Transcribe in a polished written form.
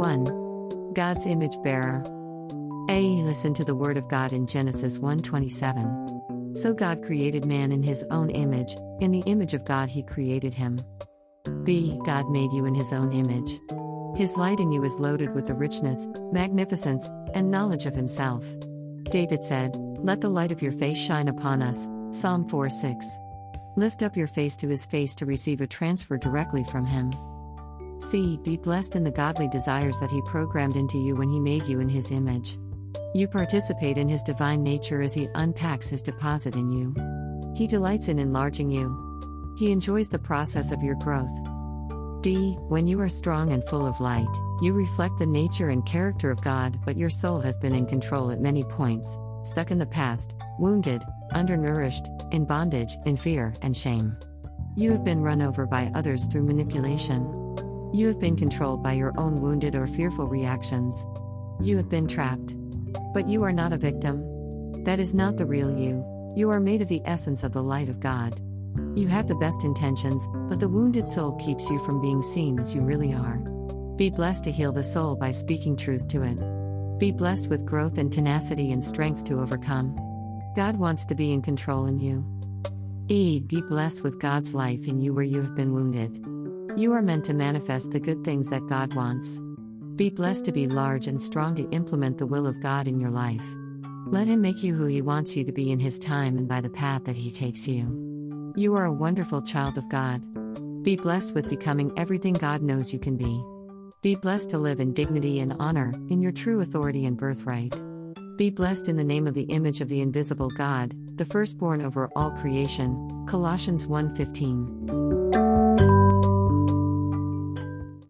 1. God's Image-Bearer. Listen to the word of God in Genesis 1:27. So God created man in his own image, in the image of God he created him. B. God made you in his own image. His light in you is loaded with the richness, magnificence, and knowledge of himself. David said, "Let the light of your face shine upon us," Psalm 4:6. Lift up your face to his face to receive a transfer directly from him. C. Be blessed in the godly desires that he programmed into you when he made you in his image. You participate in his divine nature as he unpacks his deposit in you. He delights in enlarging you. He enjoys the process of your growth. D. When you are strong and full of light, you reflect the nature and character of God, but your soul has been in control at many points, stuck in the past, wounded, undernourished, in bondage, in fear and shame. You have been run over by others through manipulation. You have been controlled by your own wounded or fearful reactions. You have been trapped. But you are not a victim. That is not the real you. You are made of the essence of the light of God. You have the best intentions, but the wounded soul keeps you from being seen as you really are. Be blessed to heal the soul by speaking truth to it. Be blessed with growth and tenacity and strength to overcome. God wants to be in control in you. E. Be blessed with God's life in you where you have been wounded. You are meant to manifest the good things that God wants. Be blessed to be large and strong to implement the will of God in your life. Let him make you who he wants you to be in his time and by the path that he takes you. You are a wonderful child of God. Be blessed with becoming everything God knows you can be. Be blessed to live in dignity and honor, in your true authority and birthright. Be blessed in the name of the image of the invisible God, the firstborn over all creation, Colossians 1:15.